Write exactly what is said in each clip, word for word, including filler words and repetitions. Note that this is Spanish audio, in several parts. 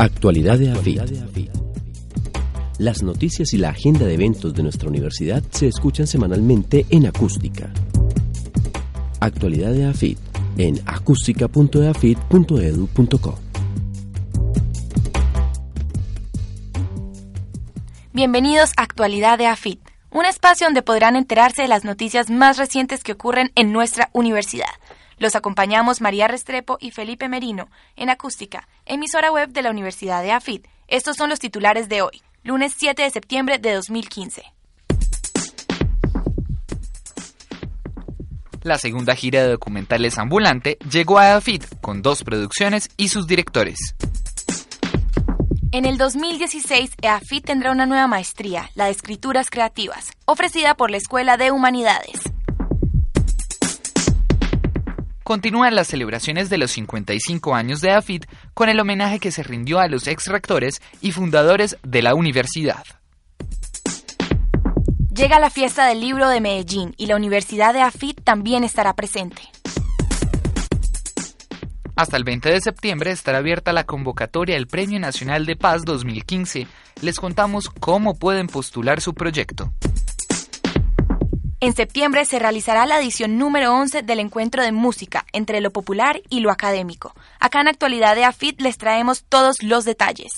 Actualidad de EAFIT. Las noticias y la agenda de eventos de nuestra universidad se escuchan semanalmente en Acústica. Actualidad de EAFIT en acústica punto eafit punto edu punto co. Bienvenidos a Actualidad de EAFIT, un espacio donde podrán enterarse de las noticias más recientes que ocurren en nuestra universidad. Los acompañamos María Restrepo y Felipe Merino en Acústica, emisora web de la Universidad de EAFIT. Estos son los titulares de hoy, lunes siete de septiembre de dos mil quince. La segunda gira de documentales Ambulante llegó a EAFIT con dos producciones y sus directores. En el dos mil dieciséis, EAFIT tendrá una nueva maestría, la de Escrituras Creativas, ofrecida por la Escuela de Humanidades. Continúan las celebraciones de los cincuenta y cinco años de EAFIT con el homenaje que se rindió a los ex-rectores y fundadores de la universidad. Llega la Fiesta del Libro de Medellín y la Universidad de EAFIT también estará presente. Hasta el veinte de septiembre estará abierta la convocatoria del Premio Nacional de Paz dos mil quince. Les contamos cómo pueden postular su proyecto. En septiembre se realizará la edición número once del encuentro de música entre lo popular y lo académico. Acá en Actualidad de EAFIT les traemos todos los detalles.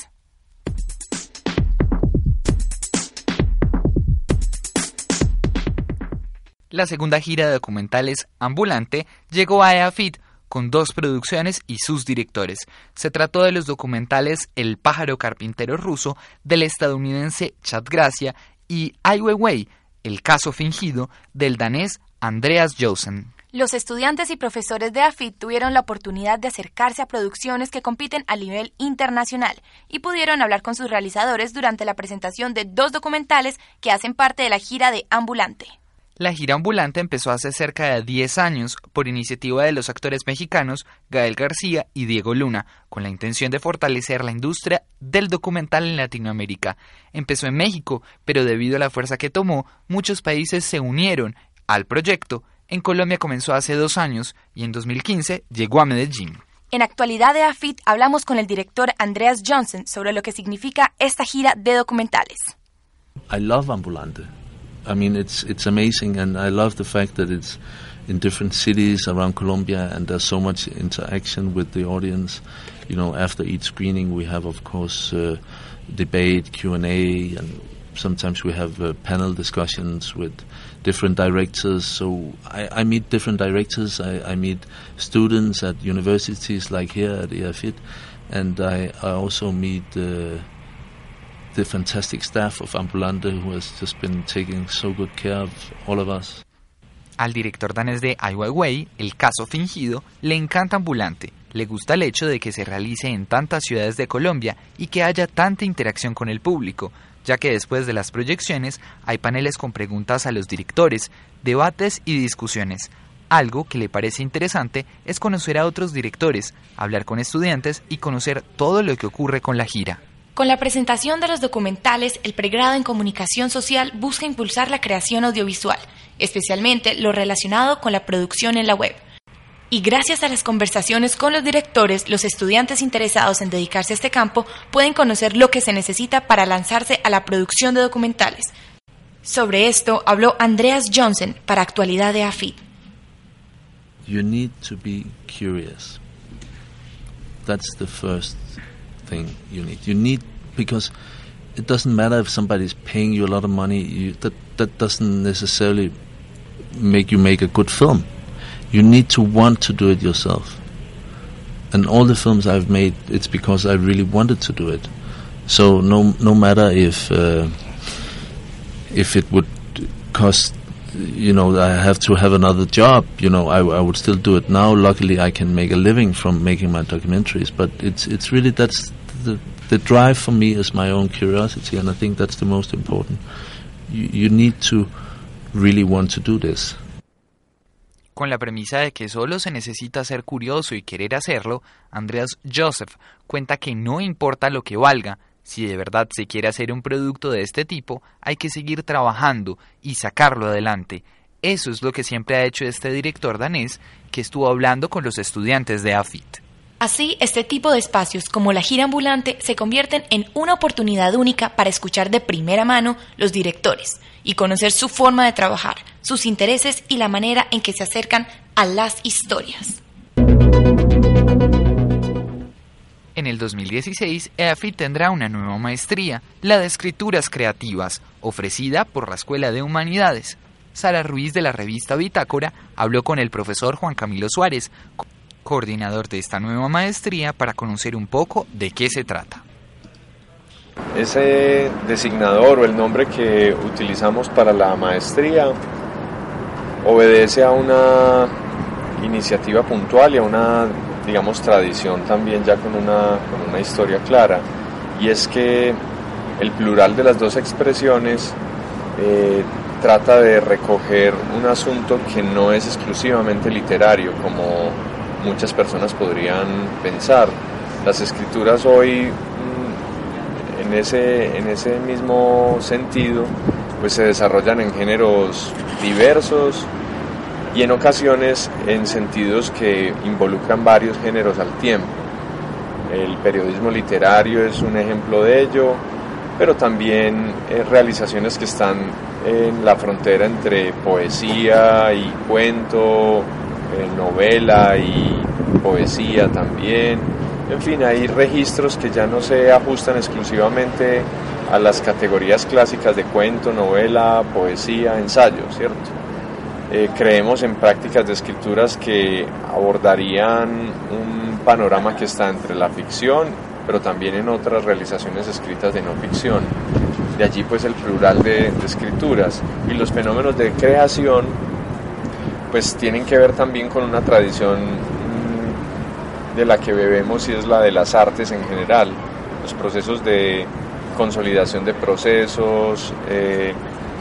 La segunda gira de documentales Ambulante llegó a EAFIT con dos producciones y sus directores. Se trató de los documentales El pájaro carpintero ruso del estadounidense Chad Gracia y Ai Weiwei, el caso fingido del danés Andreas Johnsen. Los estudiantes y profesores de EAFIT tuvieron la oportunidad de acercarse a producciones que compiten a nivel internacional y pudieron hablar con sus realizadores durante la presentación de dos documentales que hacen parte de la gira de Ambulante. La gira Ambulante empezó hace cerca de diez años por iniciativa de los actores mexicanos Gael García y Diego Luna, con la intención de fortalecer la industria del documental en Latinoamérica. Empezó en México, pero debido a la fuerza que tomó, muchos países se unieron al proyecto. En Colombia comenzó hace dos años y en dos mil quince llegó a Medellín. En Actualidad de EAFIT hablamos con el director Andreas Johnsen sobre lo que significa esta gira de documentales. I love Ambulante. I mean, it's it's amazing, and I love the fact that it's in different cities around Colombia, and there's so much interaction with the audience. You know, after each screening, we have, of course, uh, debate, Q and A, and sometimes we have uh, panel discussions with different directors. So I, I meet different directors. I, I meet students at universities, like here at EAFIT, and I, I also meet. Uh, The fantastic staff of Ambulante, who has just been taking so good care of all of us. Al director danés de Ai Weiwei, el caso fingido, le encanta Ambulante. Le gusta el hecho de que se realice en tantas ciudades de Colombia y que haya tanta interacción con el público, ya que después de las proyecciones hay paneles con preguntas a los directores, debates y discusiones. Algo que le parece interesante es conocer a otros directores, hablar con estudiantes y conocer todo lo que ocurre con la gira. Con la presentación de los documentales, el pregrado en Comunicación Social busca impulsar la creación audiovisual, especialmente lo relacionado con la producción en la web. Y gracias a las conversaciones con los directores, los estudiantes interesados en dedicarse a este campo pueden conocer lo que se necesita para lanzarse a la producción de documentales. Sobre esto habló Andreas Johnsen para Actualidad de EAFIT. You need to be curious. That's the first thing you need. You need because it doesn't matter if somebody's paying you a lot of money, you, that that doesn't necessarily make you make a good film. You need to want to do it yourself. And all the films I've made, it's because I really wanted to do it. So no no matter if uh, if it would cost, you know, I have to have another job, you know, I, I would still do it now. Luckily, I can make a living from making my documentaries, but it's it's really that's the the drive for me is my own curiosity, and I think that's the most important. You, you need to really want to do this. Con la premisa de que solo se necesita ser curioso y querer hacerlo, Andreas Joseph cuenta que no importa lo que valga. Si de verdad se quiere hacer un producto de este tipo, hay que seguir trabajando y sacarlo adelante. Eso es lo que siempre ha hecho este director danés que estuvo hablando con los estudiantes de EAFIT. Así, este tipo de espacios como la gira ambulante se convierten en una oportunidad única para escuchar de primera mano los directores y conocer su forma de trabajar, sus intereses y la manera en que se acercan a las historias. En el dos mil dieciséis, EAFIT tendrá una nueva maestría, la de Escrituras Creativas, ofrecida por la Escuela de Humanidades. Sara Ruiz, de la revista Bitácora, habló con el profesor Juan Camilo Suárez, coordinador de esta nueva maestría, para conocer un poco de qué se trata. Ese designador o el nombre que utilizamos para la maestría obedece a una iniciativa puntual y a una, digamos, tradición también ya con una, con una historia clara, y es que el plural de las dos expresiones eh, trata de recoger un asunto que no es exclusivamente literario, como muchas personas podrían pensar. Las escrituras hoy, en ese, en ese mismo sentido, pues se desarrollan en géneros diversos y en ocasiones en sentidos que involucran varios géneros al tiempo. El periodismo literario es un ejemplo de ello, pero también eh, realizaciones que están en la frontera entre poesía y cuento, eh, novela y poesía también. En fin, hay registros que ya no se ajustan exclusivamente a las categorías clásicas de cuento, novela, poesía, ensayo, ¿cierto? Eh, creemos en prácticas de escrituras que abordarían un panorama que está entre la ficción, pero también en otras realizaciones escritas de no ficción. De allí pues el plural de, de escrituras. Y los fenómenos de creación pues tienen que ver también con una tradición mmm, de la que bebemos, y es la de las artes en general. Los procesos de consolidación de procesos, eh,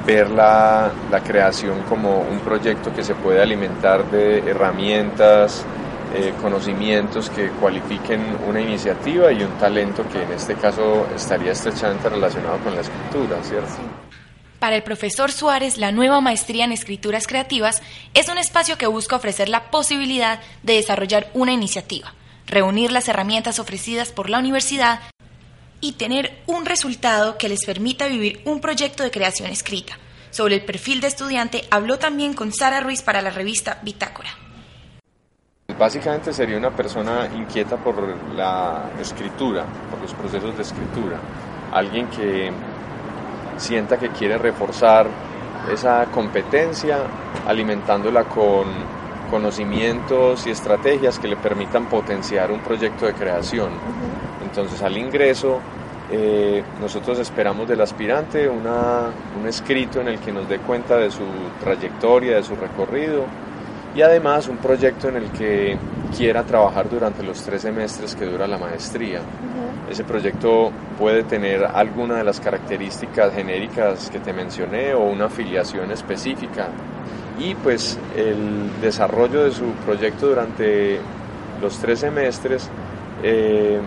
ver la, la creación como un proyecto que se puede alimentar de herramientas, eh, conocimientos que cualifiquen una iniciativa y un talento que en este caso estaría estrechamente relacionado con la escritura, ¿cierto? Para el profesor Suárez, la nueva maestría en Escrituras Creativas es un espacio que busca ofrecer la posibilidad de desarrollar una iniciativa, reunir las herramientas ofrecidas por la universidad y tener un resultado que les permita vivir un proyecto de creación escrita. Sobre el perfil de estudiante habló también con Sara Ruiz para la revista Bitácora. Básicamente sería una persona inquieta por la escritura, por los procesos de escritura. Alguien que sienta que quiere reforzar esa competencia, alimentándola con conocimientos y estrategias que le permitan potenciar un proyecto de creación. Entonces, al ingreso, eh, nosotros esperamos del aspirante una, un escrito en el que nos dé cuenta de su trayectoria, de su recorrido, y además un proyecto en el que quiera trabajar durante los tres semestres que dura la maestría. Uh-huh. Ese proyecto puede tener alguna de las características genéricas que te mencioné o una afiliación específica. Y pues el desarrollo de su proyecto durante los tres semestres... Eh,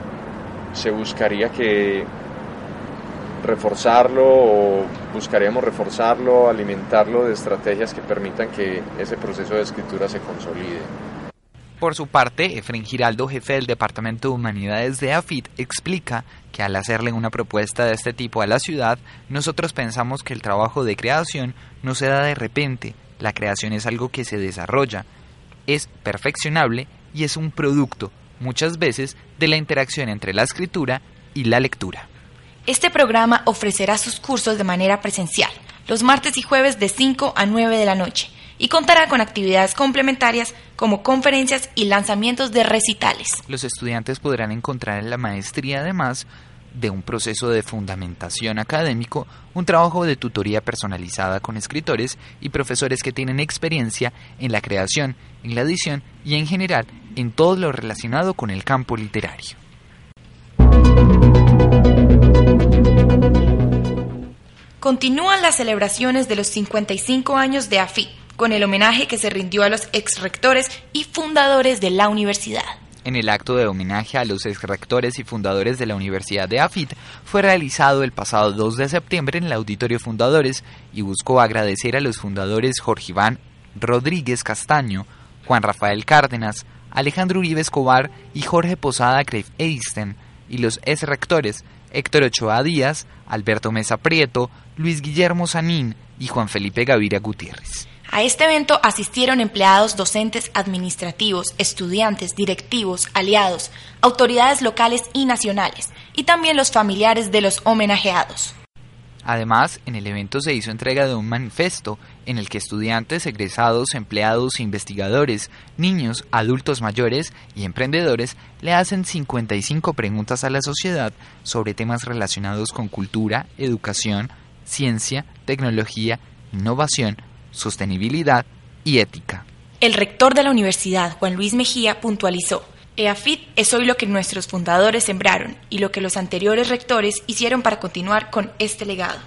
se buscaría que reforzarlo o buscaríamos reforzarlo, alimentarlo de estrategias que permitan que ese proceso de escritura se consolide. Por su parte, Efren Giraldo, jefe del Departamento de Humanidades de EAFIT, explica que al hacerle una propuesta de este tipo a la ciudad, nosotros pensamos que el trabajo de creación no se da de repente, la creación es algo que se desarrolla, es perfeccionable y es un producto, muchas veces, de la interacción entre la escritura y la lectura. Este programa ofrecerá sus cursos de manera presencial, los martes y jueves de cinco a nueve de la noche, y contará con actividades complementarias como conferencias y lanzamientos de recitales. Los estudiantes podrán encontrar en la maestría, además de un proceso de fundamentación académico, un trabajo de tutoría personalizada con escritores y profesores que tienen experiencia en la creación, en la edición y en general en todo lo relacionado con el campo literario. Continúan las celebraciones de los cincuenta y cinco años de EAFIT, con el homenaje que se rindió a los exrectores y fundadores de la universidad. En el acto de homenaje a los exrectores y fundadores de la Universidad de EAFIT fue realizado el pasado dos de septiembre en el Auditorio Fundadores y buscó agradecer a los fundadores Jorge Iván Rodríguez Castaño, Juan Rafael Cárdenas, Alejandro Uribe Escobar y Jorge Posada Kreif Edisten, y los ex-rectores Héctor Ochoa Díaz, Alberto Mesa Prieto, Luis Guillermo Sanín y Juan Felipe Gaviria Gutiérrez. A este evento asistieron empleados, docentes, administrativos, estudiantes, directivos, aliados, autoridades locales y nacionales, y también los familiares de los homenajeados. Además, en el evento se hizo entrega de un manifiesto en el que estudiantes, egresados, empleados, investigadores, niños, adultos mayores y emprendedores le hacen cincuenta y cinco preguntas a la sociedad sobre temas relacionados con cultura, educación, ciencia, tecnología, innovación, sostenibilidad y ética. El rector de la universidad, Juan Luis Mejía, puntualizó: EAFIT es hoy lo que nuestros fundadores sembraron y lo que los anteriores rectores hicieron para continuar con este legado.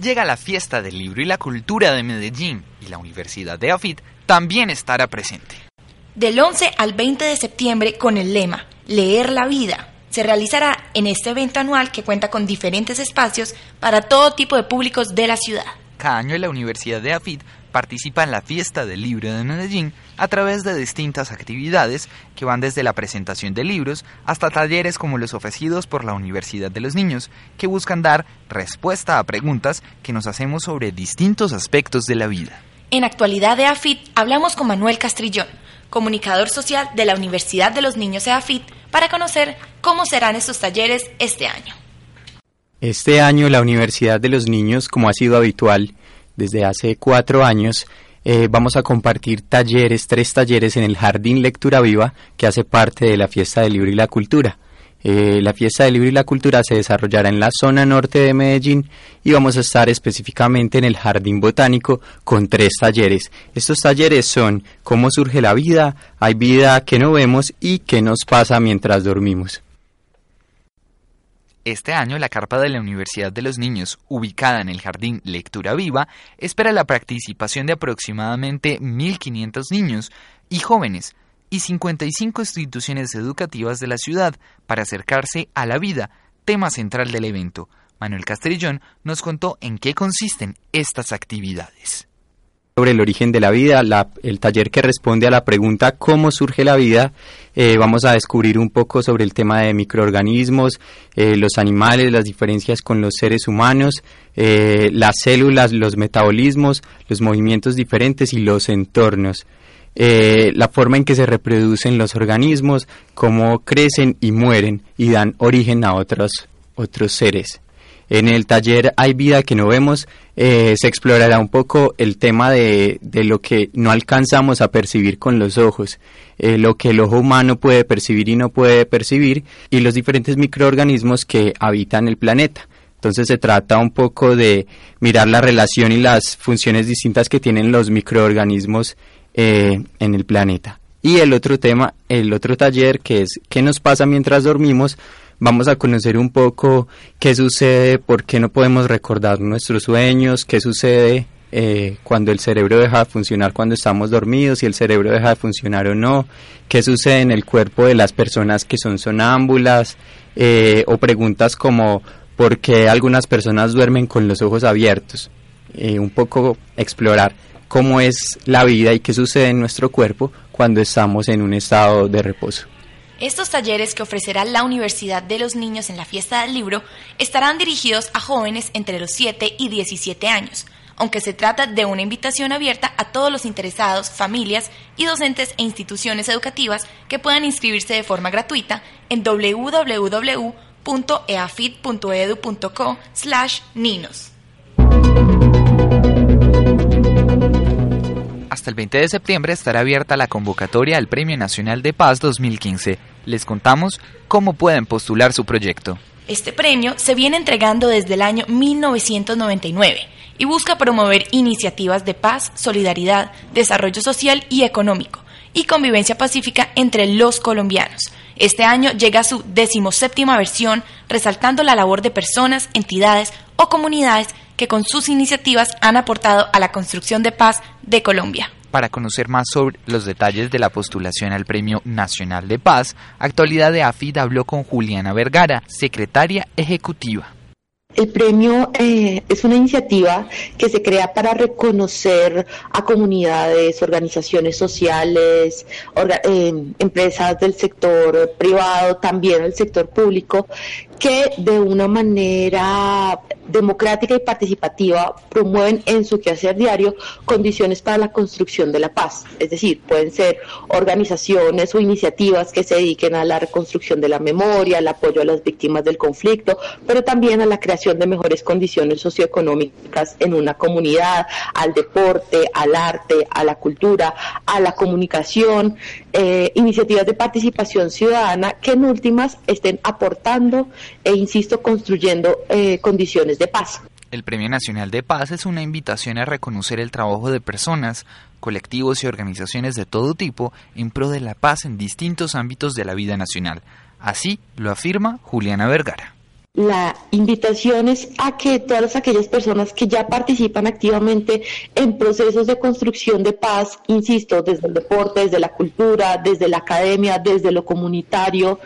Llega la Fiesta del Libro y la Cultura de Medellín y la Universidad de EAFIT también estará presente. Del once al veinte de septiembre con el lema Leer la Vida se realizará en este evento anual que cuenta con diferentes espacios para todo tipo de públicos de la ciudad. Cada año en la Universidad de EAFIT participa en la Fiesta del Libro de Medellín a través de distintas actividades que van desde la presentación de libros hasta talleres como los ofrecidos por la Universidad de los Niños, que buscan dar respuesta a preguntas que nos hacemos sobre distintos aspectos de la vida. En Actualidad de EAFIT hablamos con Manuel Castrillón, comunicador social de la Universidad de los Niños EAFIT, para conocer cómo serán estos talleres este año. Este año la Universidad de los Niños, como ha sido habitual, desde hace cuatro años eh, vamos a compartir talleres, tres talleres en el Jardín Lectura Viva, que hace parte de la Fiesta del Libro y la Cultura. Eh, la Fiesta del Libro y la Cultura se desarrollará en la zona norte de Medellín y vamos a estar específicamente en el Jardín Botánico con tres talleres. Estos talleres son ¿Cómo surge la vida?, ¿Hay vida que no vemos?, y ¿Qué nos pasa mientras dormimos? Este año, la carpa de la Universidad de los Niños, ubicada en el Jardín Lectura Viva, espera la participación de aproximadamente mil quinientos niños y jóvenes y cincuenta y cinco instituciones educativas de la ciudad para acercarse a la vida, tema central del evento. Manuel Castrillón nos contó en qué consisten estas actividades. Sobre el origen de la vida, la, el taller que responde a la pregunta ¿cómo surge la vida? Eh, vamos a descubrir un poco sobre el tema de microorganismos, eh, los animales, las diferencias con los seres humanos, eh, las células, los metabolismos, los movimientos diferentes y los entornos. Eh, la forma en que se reproducen los organismos, cómo crecen y mueren y dan origen a otros, otros seres. En el taller Hay Vida que no vemos, eh, se explorará un poco el tema de, de lo que no alcanzamos a percibir con los ojos, eh, lo que el ojo humano puede percibir y no puede percibir, y los diferentes microorganismos que habitan el planeta. Entonces se trata un poco de mirar la relación y las funciones distintas que tienen los microorganismos eh, en el planeta. Y el otro tema, el otro taller, que es ¿Qué nos pasa mientras dormimos? Vamos a conocer un poco qué sucede, por qué no podemos recordar nuestros sueños, qué sucede eh, cuando el cerebro deja de funcionar cuando estamos dormidos, si el cerebro deja de funcionar o no, qué sucede en el cuerpo de las personas que son sonámbulas, eh, o preguntas como por qué algunas personas duermen con los ojos abiertos. Eh, un poco explorar cómo es la vida y qué sucede en nuestro cuerpo cuando estamos en un estado de reposo. Estos talleres que ofrecerá la Universidad de los Niños en la Fiesta del Libro estarán dirigidos a jóvenes entre los siete y diecisiete años, aunque se trata de una invitación abierta a todos los interesados, familias y docentes e instituciones educativas que puedan inscribirse de forma gratuita en doble u doble u doble u punto e a f i t punto e d u punto c o barra ninos. Hasta el veinte de septiembre estará abierta la convocatoria al Premio Nacional de Paz dos mil quince. Les contamos cómo pueden postular su proyecto. Este premio se viene entregando desde el año mil novecientos noventa y nueve y busca promover iniciativas de paz, solidaridad, desarrollo social y económico y convivencia pacífica entre los colombianos. Este año llega a su decimoséptima versión, resaltando la labor de personas, entidades o comunidades que con sus iniciativas han aportado a la construcción de paz de Colombia. Para conocer más sobre los detalles de la postulación al Premio Nacional de Paz, Actualidad de EAFIT habló con Juliana Vergara, secretaria ejecutiva. El premio eh, es una iniciativa que se crea para reconocer a comunidades, organizaciones sociales, orga, eh, empresas del sector privado, también el sector público, que de una manera democrática y participativa promueven en su quehacer diario condiciones para la construcción de la paz. Es decir, pueden ser organizaciones o iniciativas que se dediquen a la reconstrucción de la memoria, al apoyo a las víctimas del conflicto, pero también a la creación de mejores condiciones socioeconómicas en una comunidad, al deporte, al arte, a la cultura, a la comunicación, eh, iniciativas de participación ciudadana que en últimas estén aportando e, insisto, construyendo eh, condiciones de paz. El Premio Nacional de Paz es una invitación a reconocer el trabajo de personas, colectivos y organizaciones de todo tipo en pro de la paz en distintos ámbitos de la vida nacional. Así lo afirma Juliana Vergara. La invitación es a que todas aquellas personas que ya participan activamente en procesos de construcción de paz, insisto, desde el deporte, desde la cultura, desde la academia, desde lo comunitario,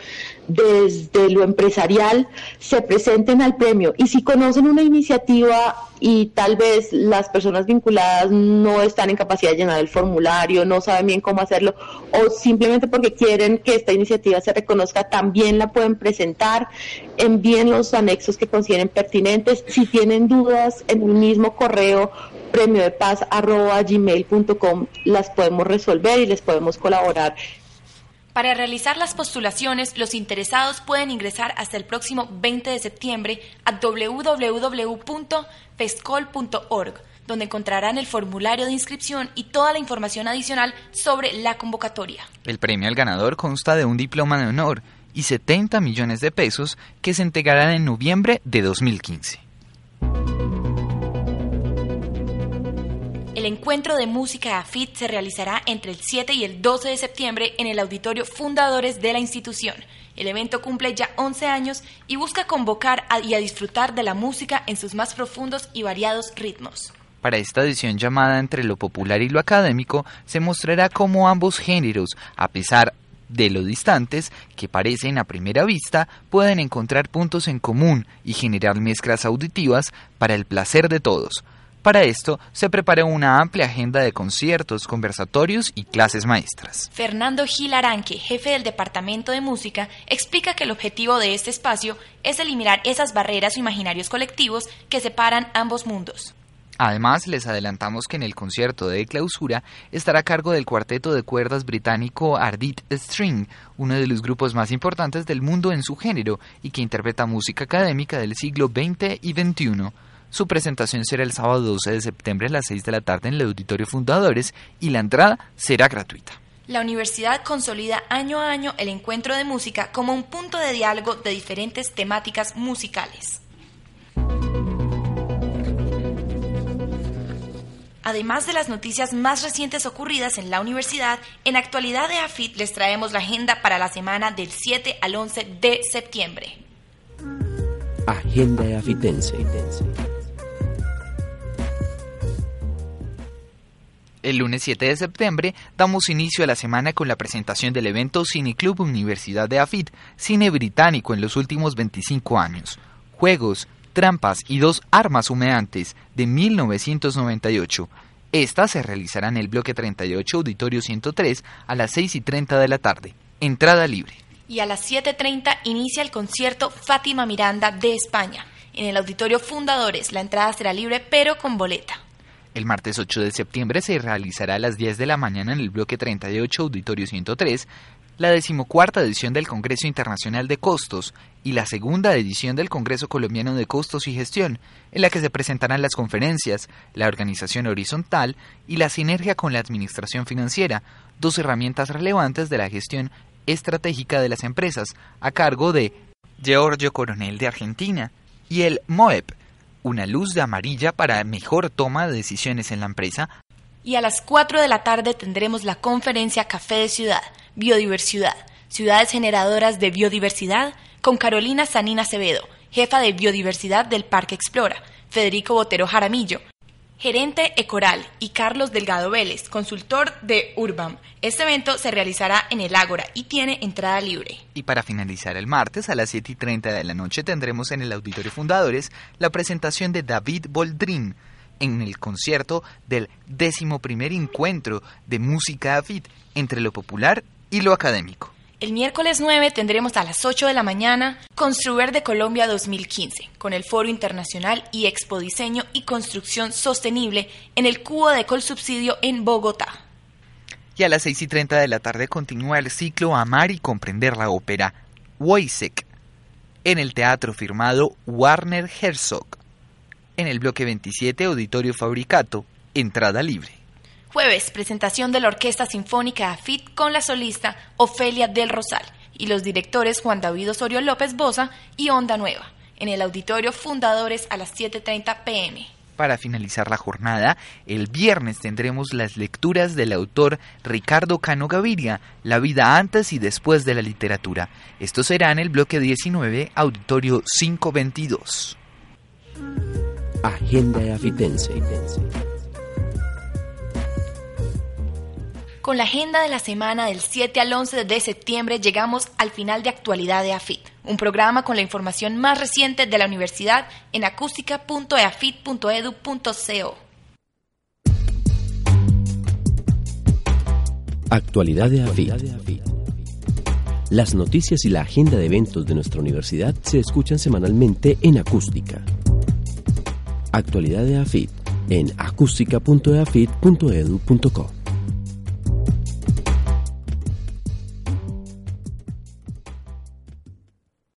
desde lo empresarial, se presenten al premio. Y si conocen una iniciativa y tal vez las personas vinculadas no están en capacidad de llenar el formulario, no saben bien cómo hacerlo, o simplemente porque quieren que esta iniciativa se reconozca, también la pueden presentar. Envíen los anexos que consideren pertinentes. Si tienen dudas, en el mismo correo premio de paz arroba gmail punto com las podemos resolver y les podemos colaborar. Para realizar las postulaciones, los interesados pueden ingresar hasta el próximo veinte de septiembre a doble u doble u doble u punto pescol punto org, donde encontrarán el formulario de inscripción y toda la información adicional sobre la convocatoria. El premio al ganador consta de un diploma de honor y setenta millones de pesos que se entregarán en noviembre de dos mil quince. El encuentro de música EAFIT se realizará entre el siete y el doce de septiembre en el auditorio Fundadores de la institución. El evento cumple ya once años y busca convocar a, y a disfrutar de la música en sus más profundos y variados ritmos. Para esta edición llamada Entre lo popular y lo académico, se mostrará cómo ambos géneros, a pesar de lo distantes que parecen a primera vista, pueden encontrar puntos en común y generar mezclas auditivas para el placer de todos. Para esto, se preparó una amplia agenda de conciertos, conversatorios y clases maestras. Fernando Gil Aranque, jefe del Departamento de Música, explica que el objetivo de este espacio es eliminar esas barreras o imaginarios colectivos que separan ambos mundos. Además, les adelantamos que en el concierto de clausura estará a cargo del cuarteto de cuerdas británico Ardith String, uno de los grupos más importantes del mundo en su género y que interpreta música académica del siglo veinte y veintiuno. Su presentación será el sábado doce de septiembre a las seis de la tarde en el Auditorio Fundadores y la entrada será gratuita. La universidad consolida año a año el encuentro de música como un punto de diálogo de diferentes temáticas musicales. Además de las noticias más recientes ocurridas en la universidad, en Actualidad de EAFIT les traemos la agenda para la semana del siete al once de septiembre. Agenda eafitense. El lunes siete de septiembre damos inicio a la semana con la presentación del evento Cineclub Universidad de EAFIT, cine británico en los últimos veinticinco años, Juegos, Trampas y Dos Armas Humeantes de mil novecientos noventa y ocho. Esta se realizará en el bloque treinta y ocho, Auditorio ciento tres, a las seis y treinta de la tarde. Entrada libre. Y a las siete y treinta inicia el concierto Fátima Miranda de España, en el Auditorio Fundadores. La entrada será libre pero con boleta. El martes ocho de septiembre se realizará a las diez de la mañana en el bloque treinta y ocho, Auditorio ciento tres, la decimocuarta edición del Congreso Internacional de Costos y la segunda edición del Congreso Colombiano de Costos y Gestión, en la que se presentarán las conferencias, la organización horizontal y la sinergia con la administración financiera, dos herramientas relevantes de la gestión estratégica de las empresas, a cargo de Giorgio Coronel de Argentina, y el MOEP, una luz de amarilla para mejor toma de decisiones en la empresa. Y a las cuatro de la tarde tendremos la conferencia Café de Ciudad, Biodiversidad, Ciudades Generadoras de Biodiversidad, con Carolina Sanina Acevedo, jefa de Biodiversidad del Parque Explora, Federico Botero Jaramillo, gerente Ecoral, y Carlos Delgado Vélez, consultor de Urbam. Este evento se realizará en el Ágora y tiene entrada libre. Y para finalizar, el martes a las siete y treinta de la noche tendremos en el Auditorio Fundadores la presentación de David Boldrin en el concierto del decimoprimer encuentro de música AFIT entre lo popular y lo académico. El miércoles nueve tendremos a las ocho de la mañana Construver de Colombia dos mil quince con el Foro Internacional y Expo Diseño y Construcción Sostenible en el Cubo de Colsubsidio en Bogotá. Y a las seis y treinta de la tarde continúa el ciclo Amar y Comprender la Ópera, Wojciech, en el teatro firmado Warner Herzog, en el bloque veintisiete Auditorio Fabricato, entrada libre. Jueves, presentación de la Orquesta Sinfónica AFIT con la solista Ofelia del Rosal y los directores Juan David Osorio López Boza y Onda Nueva, en el Auditorio Fundadores a las siete y treinta pe eme. Para finalizar la jornada, el viernes tendremos las lecturas del autor Ricardo Cano Gaviria, La vida antes y después de la literatura. Esto será en el bloque diecinueve, Auditorio quinientos veintidós. Agenda afitense. Con la agenda de la semana del siete al once de septiembre llegamos al final de Actualidad de AFIT, un programa con la información más reciente de la universidad en acústica punto e a f i t punto e d u punto c o. Actualidad de AFIT. Las noticias y la agenda de eventos de nuestra universidad se escuchan semanalmente en Acústica. Actualidad de AFIT en acústica punto e a f i t punto e d u punto c o.